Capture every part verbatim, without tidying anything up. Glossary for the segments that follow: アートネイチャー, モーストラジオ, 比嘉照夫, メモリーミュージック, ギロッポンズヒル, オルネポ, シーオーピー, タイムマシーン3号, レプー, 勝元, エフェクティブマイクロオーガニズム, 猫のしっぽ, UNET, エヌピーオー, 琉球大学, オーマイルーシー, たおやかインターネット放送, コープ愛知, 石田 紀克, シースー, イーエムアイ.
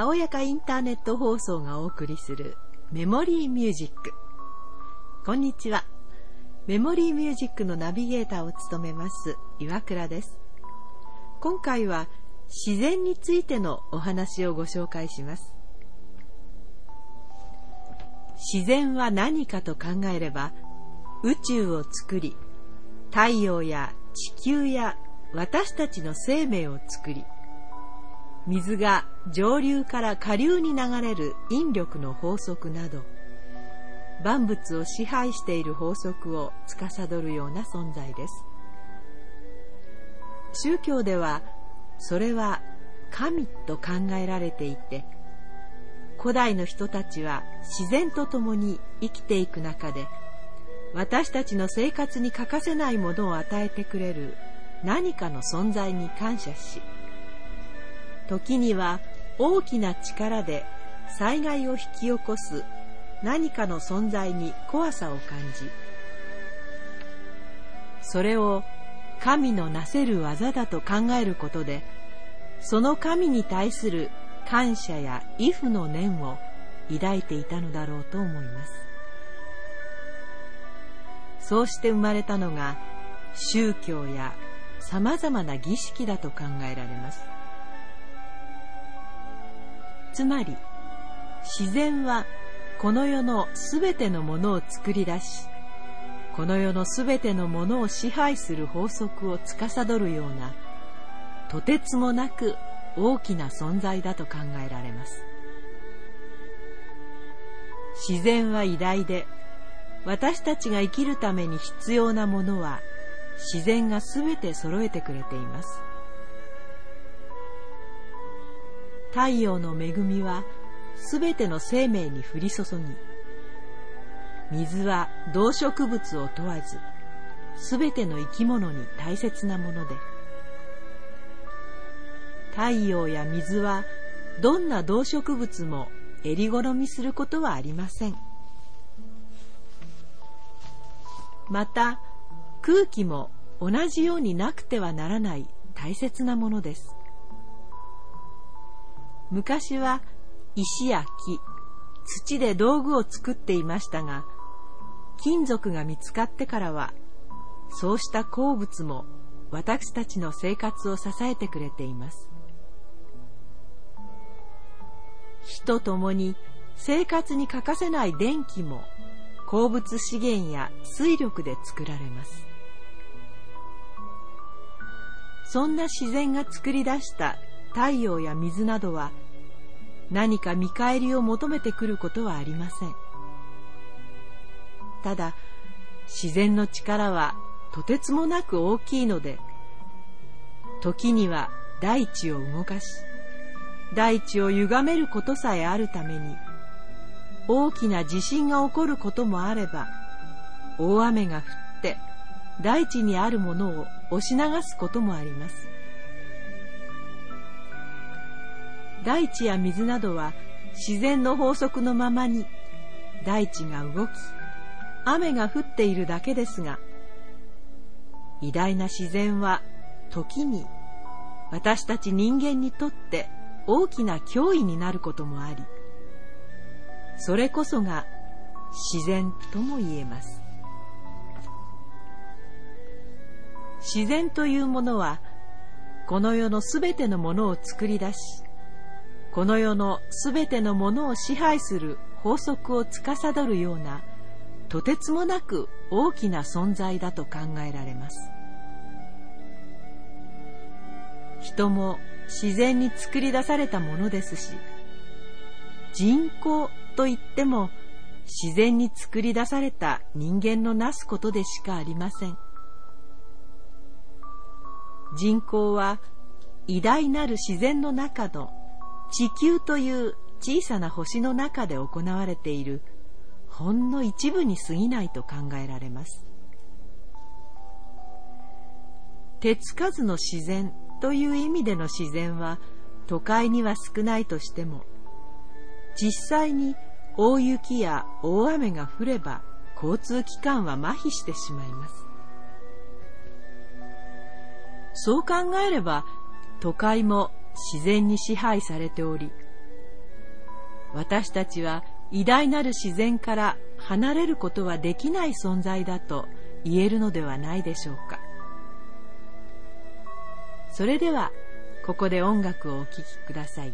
たおやかインターネット放送がお送りするメモリーミュージック。こんにちは。メモリーミュージックのナビゲーターを務めます岩倉です。今回は自然についてのお話をご紹介します。自然は何かと考えれば、宇宙を作り、太陽や地球や私たちの生命を作り、水が上流から下流に流れる引力の法則など、万物を支配している法則を司るような存在です。宗教ではそれは神と考えられていて、古代の人たちは自然と共に生きていく中で、私たちの生活に欠かせないものを与えてくれる何かの存在に感謝し、時には大きな力で災害を引き起こす何かの存在に怖さを感じ、それを神のなせる技だと考えることで、その神に対する感謝や畏怖の念を抱いていたのだろうと思います。そうして生まれたのが宗教やさまざまな儀式だと考えられます。つまり自然はこの世のすべてのものを作り出し、この世のすべてのものを支配する法則を司るような、とてつもなく大きな存在だと考えられます。自然は偉大で、私たちが生きるために必要なものは自然がすべて揃えてくれています。太陽の恵みはすべての生命に降り注ぎ、水は動植物を問わずすべての生き物に大切なもので、太陽や水はどんな動植物も襟好みすることはありません。また空気も同じようになくてはならない大切なものです。昔は石や木、土で道具を作っていましたが、金属が見つかってからは、そうした鉱物も私たちの生活を支えてくれています。火とともに生活に欠かせない電気も鉱物資源や水力で作られます。そんな自然が作り出した太陽や水などは、何か見返りを求めてくることはありません。ただ自然の力はとてつもなく大きいので、時には大地を動かし、大地を歪めることさえあるために、大きな地震が起こることもあれば、大雨が降って大地にあるものを押し流すこともあります。大地や水などは自然の法則のままに大地が動き、雨が降っているだけですが、偉大な自然は時に私たち人間にとって大きな脅威になることもあり、それこそが自然とも言えます。自然というものはこの世のすべてのものを作り出し、この世のすべてのものを支配する法則を司るような、とてつもなく大きな存在だと考えられます。人も自然に作り出されたものですし、人工といっても自然に作り出された人間のなすことでしかありません。人工は偉大なる自然の中の地球という小さな星の中で行われているほんの一部に過ぎないと考えられます。手つかずの自然という意味での自然は都会には少ないとしても、実際に大雪や大雨が降れば交通機関は麻痺してしまいます。そう考えれば都会も自然に支配されており、私たちは偉大なる自然から離れることはできない存在だと言えるのではないでしょうか。それではここで音楽をお聴きください。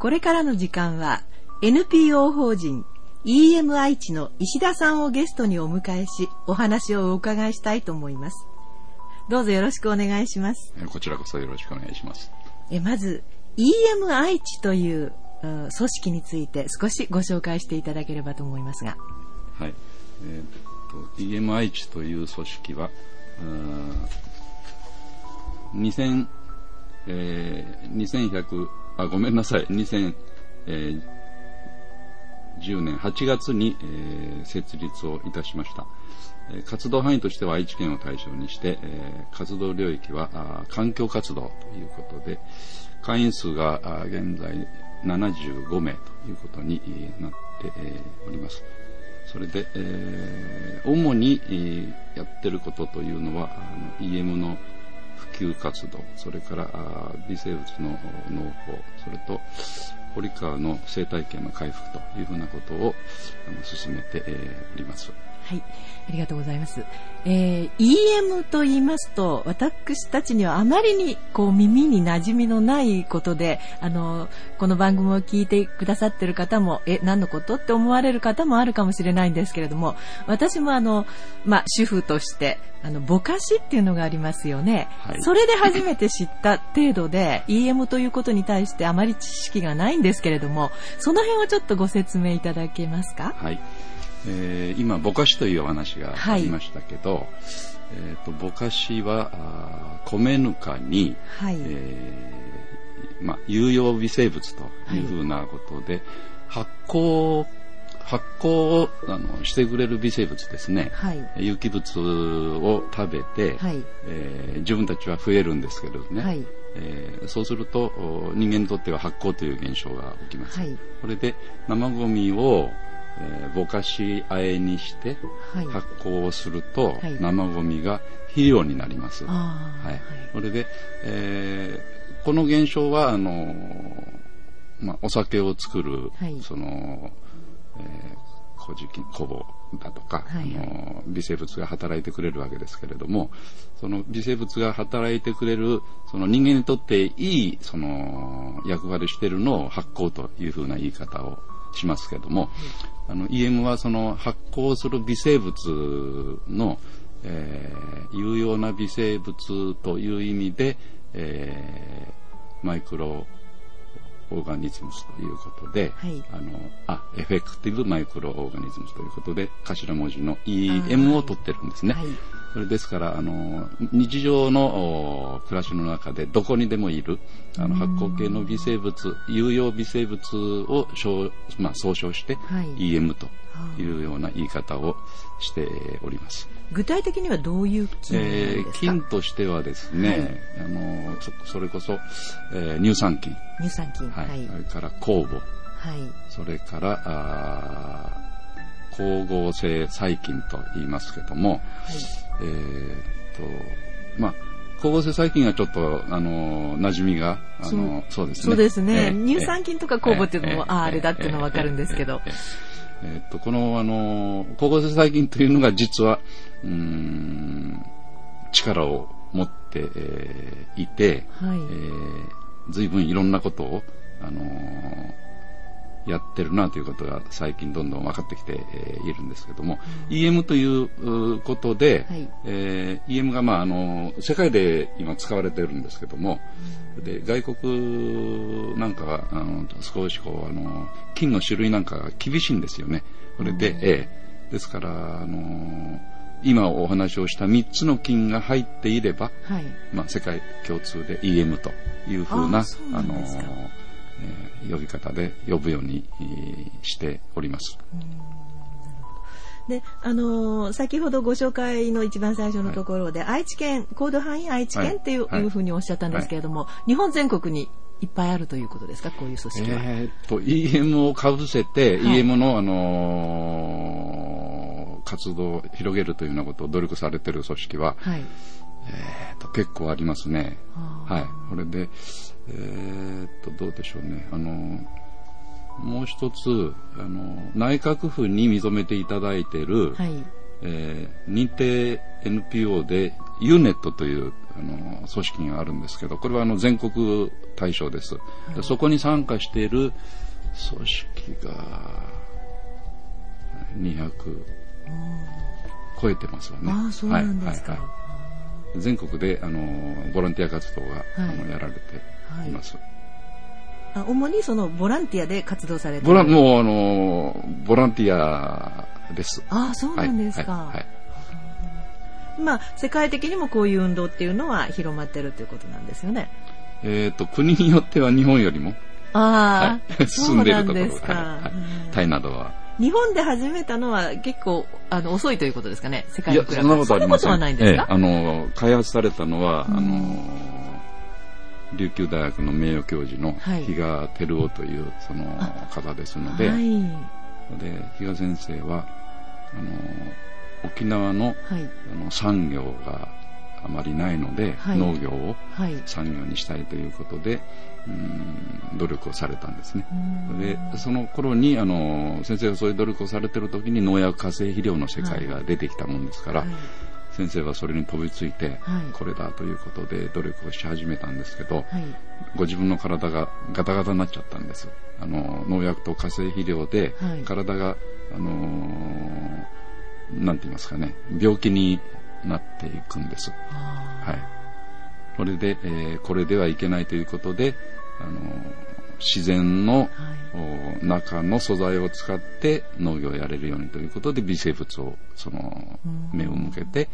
これからの時間は エヌピーオー 法人 イーエムアイ 地の石田さんをゲストにお迎えし、お話をお伺いしたいと思います。どうぞよろしくお願いします。こちらこそよろしくお願いします。えまず イーエムアイ 地という組織について少しご紹介していただければと思いますが、はいえー、っと イーエムアイ 地という組織はにせん、えー、にせんひゃくあごめんなさいにせんじゅうねんはちがつに、えー、設立をいたしました。活動範囲としては愛知県を対象にして、えー、活動領域は環境活動ということで、会員数が現在ななじゅうごめいということになっております。それで、えー、主にやってることというのはあの イーエム の普及活動、それから微生物の農法、それと堀川の生態系の回復というふうなことを進めております。はい、ありがとうございます。えー、イーエム と言いますと私たちにはあまりにこう耳に馴染みのないことで、あのこの番組を聞いてくださっている方もえ何のことって思われる方もあるかもしれないんですけれども、私もあの、まあ、主婦としてあのぼかしっていうのがありますよね、はい、それで初めて知った程度でイーエム ということに対してあまり知識がないんですけれども、その辺をちょっとご説明いただけますか。はい、えー、今ぼかしというお話がありましたけど、はいえー、とぼかしは米ぬかに、はいえーま、有用微生物というふうなことで、はい、発酵発酵をあのしてくれる微生物ですね、はい、有機物を食べて、はいえー、自分たちは増えるんですけどね、はいえー、そうすると人間にとっては発酵という現象が起きます、はい、これで生ゴミをえー、ぼかしあえにして発酵をすると、はいはい、生ゴミが肥料になります、はいはい、それで、えー、この現象はあの、まあ、お酒を作る、はい、その、えー、古事記、古語だとか、はいはい、あの微生物が働いてくれるわけですけれども、その微生物が働いてくれるその人間にとっていいその役割しているのを発酵というふうな言い方をしますけれども、はい、あの イーエム はその発酵する微生物の、えー、有用な微生物という意味で、えー、マイクロオーガニズムということで、はい、あのあエフェクティブマイクロオーガニズムということで頭文字の イーエム を取ってるんですね、はい、それですからあの日常の暮らしの中でどこにでもいるあの発酵系の微生物有用微生物を、まあ、総称して、はい、イーエム というような言い方をしております。具体的にはどういう菌ですか？えー、菌としてはですね、はい、あの そ, それこそ、えー、乳酸菌、乳酸菌、はいはい、それから酵母、はい、それからあ光合成細菌と言いますけども、はいえーっとまあ、光合成細菌がちょっと、あのー、馴染みがあのー、そう、そうですね、そうですね、えー、乳酸菌とか酵母っていうのも、えー、あ, あれだっていうのは分かるんですけど、えーえーえーえーえっと、この、あの、光合成細菌というのが実は、うーん、力を持って、えー、いて、はいえー、随分いろんなことを、あのー、やってるなということが最近どんどん分かってきて、えー、いるんですけども、うん、イーエム ということで、はいえー、イーエム が、まあ、あのー、世界で今使われてるんですけども、で外国なんかはあの少しこうあの菌の種類なんかが厳しいんですよね。これで、うんえー、ですからあの今お話をしたみっつの菌が入っていれば、はいまあ、世界共通で イーエム というふうなあの、えー、呼び方で呼ぶようにしております。うんであのー、先ほどご紹介の一番最初のところで、はい、愛知県高度範囲愛知県という、はい、いうふうにおっしゃったんですけれども、はい、日本全国にいっぱいあるということですか？こういう組織は、えー、っと イーエム をかぶせて、はい、イーエム の、あのー、活動を広げるというようなことを努力されている組織は、はいえー、っと結構ありますね。はい、これで、えー、っとどうでしょうね、あのーもう一つあの内閣府に認めていただいている、はいえー、認定 エヌピーオー で ユーネット というあの組織があるんですけど、これはあの全国対象です、はい、でそこに参加している組織がにひゃく超えてますわね。ああそうなんですか、はいはいはい、全国であのボランティア活動が、はい、あのやられています、はいはい。主にそのボランティアで活動されている。ボラもうあのボランティアです。ああそうなんですか。はいはいはい、まあ世界的にもこういう運動っていうのは広まってるということなんですよね。えっ、ー、と国によっては日本よりもあ、はい、進んでいるところが、はい、タイなどは。日本で始めたのは結構あの遅いということですかね。世界のクラブ。いやそんなことはないんですか。ええ、あの開発されたのは、うん、あの。琉球大学の名誉教授の比嘉照夫というその方ですので、はい、で比嘉先生はあの沖縄 の,、はい、あの産業があまりないので、はい、農業を産業にしたいということで、はい、うん努力をされたんですね。でその頃にあの先生がそういう努力をされている時に農薬化成肥料の世界が出てきたもんですから、はいはい、先生はそれに飛びついてこれだということで努力をし始めたんですけど、はい、ご自分の体がガタガタになっちゃったんです。あの農薬と化成肥料で体が、はい、あのー、なんて言いますかね、病気になっていくんです。はい。それで、えー、これではいけないということで、あのー、自然の、はい、中の素材を使って農業をやれるようにということで微生物をその目を向けて、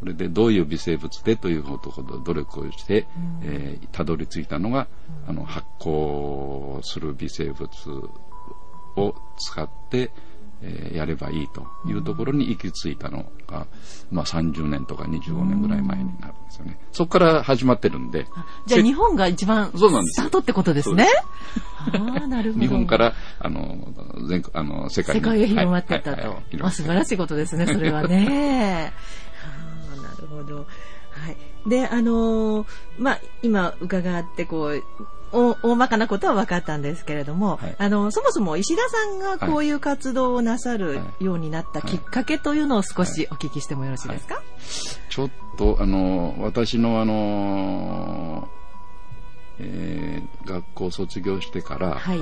それでどういう微生物でということを努力をして、えー、たどり着いたのがあの発酵する微生物を使って、えー、やればいいというところに行き着いたのが、まあ、さんじゅうねんとかにじゅうごねんぐらい前になるんですよね。そこから始まってるんで、じゃあ日本が一番スタートってことですね。そうなんです。あ、なるほど。日本からあの全あの世界に世界へ広まっていったと、はいはいはい、まあ、素晴らしいことですねそれはねあ、なるほど。はい、であのーまあ、今伺ってこうお大まかなことは分かったんですけれども、はい、あのそもそも石田さんがこういう活動をなさるようになったきっかけというのを少しお聞きしてもよろしいですか。はいはいはい、ちょっとあの私の、あのーえー、学校卒業してから、はい、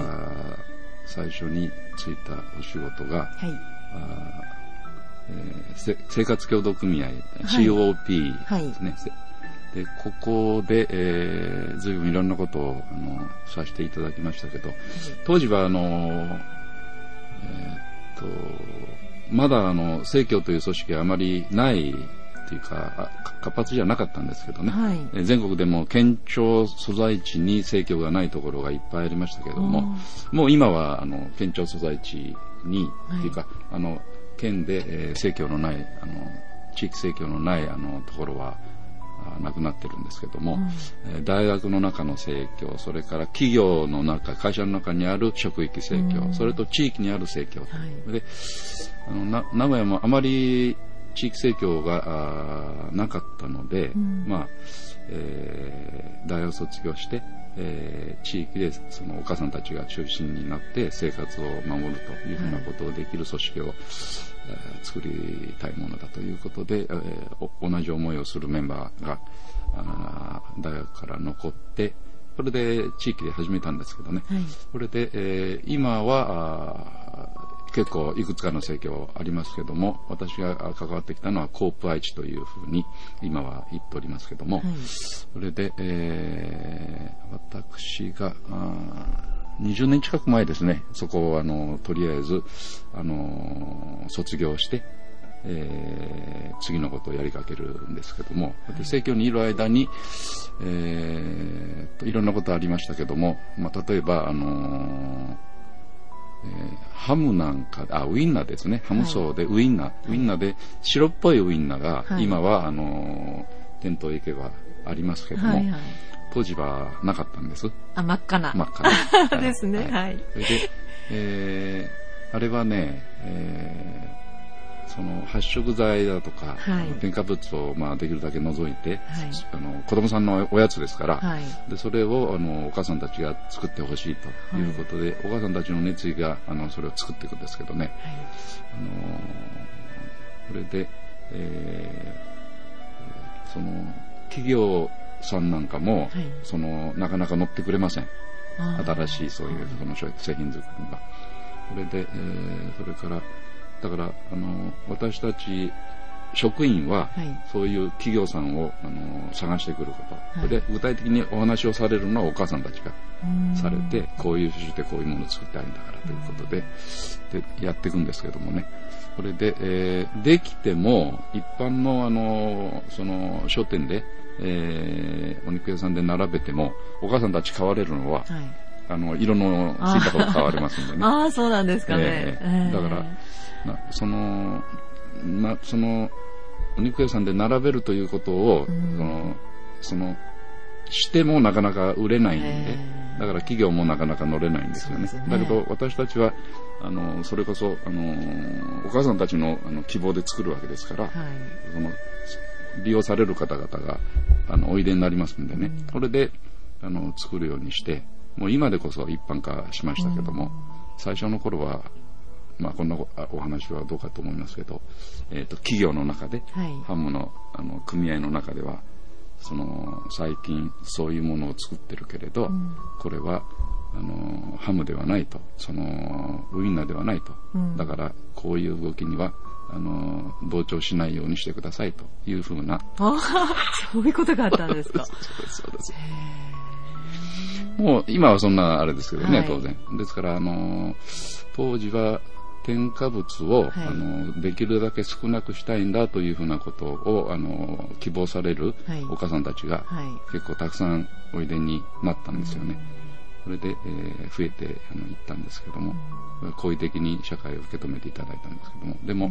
最初に就いたお仕事が、はいあえー、生活協同組合、はい、シーオーピー ですね、はいはいでここで、えー、ずいぶんいろんなことをあのさせていただきましたけど、当時はあの、えー、とまだあの生協という組織があまりないというか活発じゃなかったんですけどね、はい、全国でも県庁所在地に生協がないところがいっぱいありましたけれども、もう今はあの県庁所在地にというか、はい、あの県で、えー、生協のないあの地域生協のないあのところはなくなってるんですけども、うん、大学の中の生協、それから企業の中、会社の中にある職域生協、うん、それと地域にある生協、はい、であのな名古屋もあまり地域生協がなかったので、うんまあえー、大学卒業して、えー、地域でそのお母さんたちが中心になって生活を守るというふうなことをできる組織を、はい作りたいものだということで、えー、同じ思いをするメンバーがあー大学から残ってそれで地域で始めたんですけどね、はい、それで、えー、今は結構いくつかの生協ありますけども、私が関わってきたのはコープ愛知というふうに今は言っておりますけども、はい、それで、えー、私がにじゅうねん近く前ですね、そこをあのとりあえずあの卒業して、えー、次のことをやりかけるんですけども、生協にいる間に、えー、いろんなことありましたけども、まあ、例えばあの、えー、ハムなんかあウインナーですね、ハムソーでウインナー、はい、ウインナーで白っぽいウインナーが、はい、今はあの店頭へ行けばありますけども、はいはい、当時はなかったんです。あ真っ赤な真っ赤な、はい、ですね、はいはい、それで、えー、あれはね、えー、その発色剤だとか、はい、添加物を、まあ、できるだけ除いて、はい、あの子供さんのおやつですから、はい、でそれをあのお母さんたちが作ってほしいということで、はい、お母さんたちの熱意があのそれを作っていくんですけどね、はい、あのそれで、えー、その企業さんなんかも、はい、そのなかなか乗ってくれません。新しいそういうその製品作りが。それで、えー、それからだからあの私たち職員は、はい、そういう企業さんをあの探してくること、はい、それで具体的にお話をされるのはお母さんたちがされて、こういう趣旨でこういうものを作ってあるんだからということで、でやっていくんですけどもね。それで、えー、できても一般のあのその商店でえー、お肉屋さんで並べてもお母さんたち買われるのは、はい、あの色のついた方が買われますんでね。ああそうなんですかね、えーえー、だからなそのなそのお肉屋さんで並べるということを、うん、そのそのしてもなかなか売れないんで、えー、だから企業もなかなか乗れないんですよね。だけど私たちはあのそれこそあのお母さんたちの、あの希望で作るわけですから、はい、その利用される方々があのおいでになりますんでね、うん、それであの作るようにしてもう今でこそ一般化しましたけども、うん、最初の頃は、まあ、こんなお話はどうかと思いますけど、えーと、企業の中で、はい、ハムの、あの組合の中ではその最近そういうものを作ってるけれど、うん、これはあのハムではないと、そのウインナーではないと、うん、だからこういう動きにはあの膨張しないようにしてくださいというふうなそういうことがあったんですか。そうですそうです。もう今はそんなあれですけどね、はい、当然ですからあの当時は添加物を、はい、あのできるだけ少なくしたいんだというふうなことをあの希望されるお母さんたちが結構たくさんおいでになったんですよね、はい、それで、えー、増えていったんですけども、うん、好意的に社会を受け止めていただいたんですけども、でも、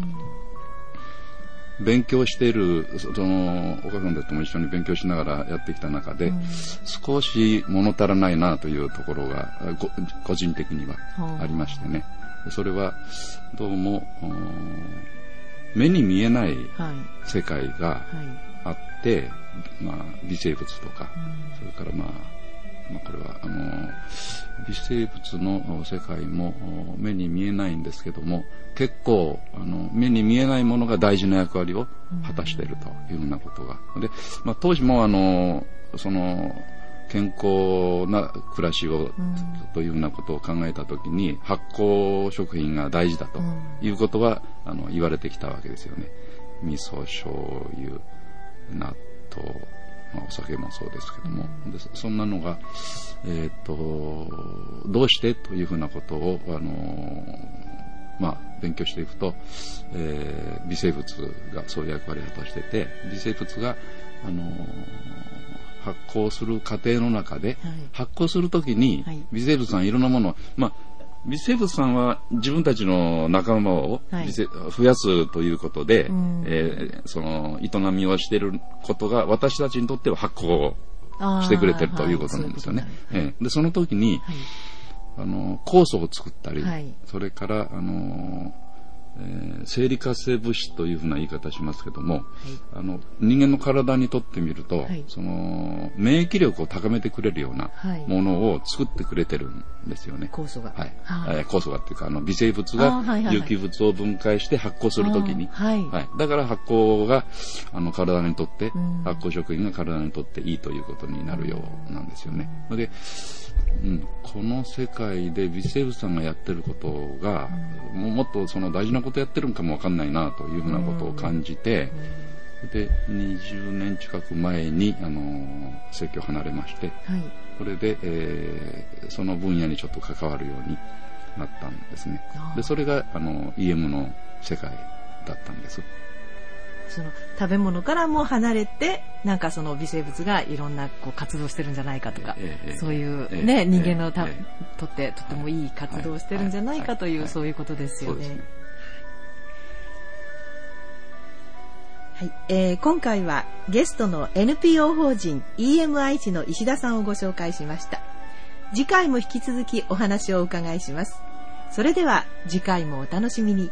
うん、勉強しているそのお母さんたちも一緒に勉強しながらやってきた中で、うん、少し物足らないなというところが個人的にはありましてね、うん、それはどうも目に見えない世界があって、はいはい、まあ、微生物とか、うん、それからまあまあ、これはあの微生物の世界も目に見えないんですけども、結構あの目に見えないものが大事な役割を果たしているというようなことが、うん、で、まあ、当時もあのその健康な暮らしを、うん、というようなことを考えたときに発酵食品が大事だということは、うん、あの言われてきたわけですよね。味噌、醤油、納豆、まあ、お酒もそうですけども、でそんなのが、えー、とどうしてというふうなことを、あのーまあ、勉強していくと、えー、微生物がそういう役割を果たしてて、微生物が、あのー、発酵する過程の中で、はい、発酵するときに微生物さんいろんなものを、まあ微生物さんは自分たちの仲間を増やすということで、はい、えー、その営みをしていることが私たちにとっては発酵してくれているということなんですよね。はい、うう、えー、でその時に、はい、あの酵素を作ったり、はい、それからあの、えー、生理活性物質というふうな言い方しますけども、はい、あの人間の体にとってみると、はい、その免疫力を高めてくれるようなものを作ってくれてるんですよね。酵素が、はい、はい、えー、酵素がっていうかあの微生物が有機物を分解して発酵するときに、はいはい、だから発酵があの体にとって、うん、発酵食品が体にとっていいということになるようなんですよね。で、うん、この世界で微生物さんがやってることが、うん、もうもっとその大事なことやってるんかもわかんないなというふうなことを感じて、うん、でにじゅうねん近く前にあの政教離れまして、はい、これで、えー、その分野にちょっと関わるようになったんですね。でそれがあの イーエム の世界だったんです。その食べ物からも離れてなんかその微生物がいろんなこう活動してるんじゃないかとか、ええ、そういう、ね、ええ、人間のた、ええ、とってとてもいい活動をしてるんじゃないかという、そういうことですよね。そうですね。はい、えー、今回はゲストの エヌピーオー 法人 イーエムアイ の石田さんをご紹介しました。次回も引き続きお話をお伺いします。それでは次回もお楽しみに。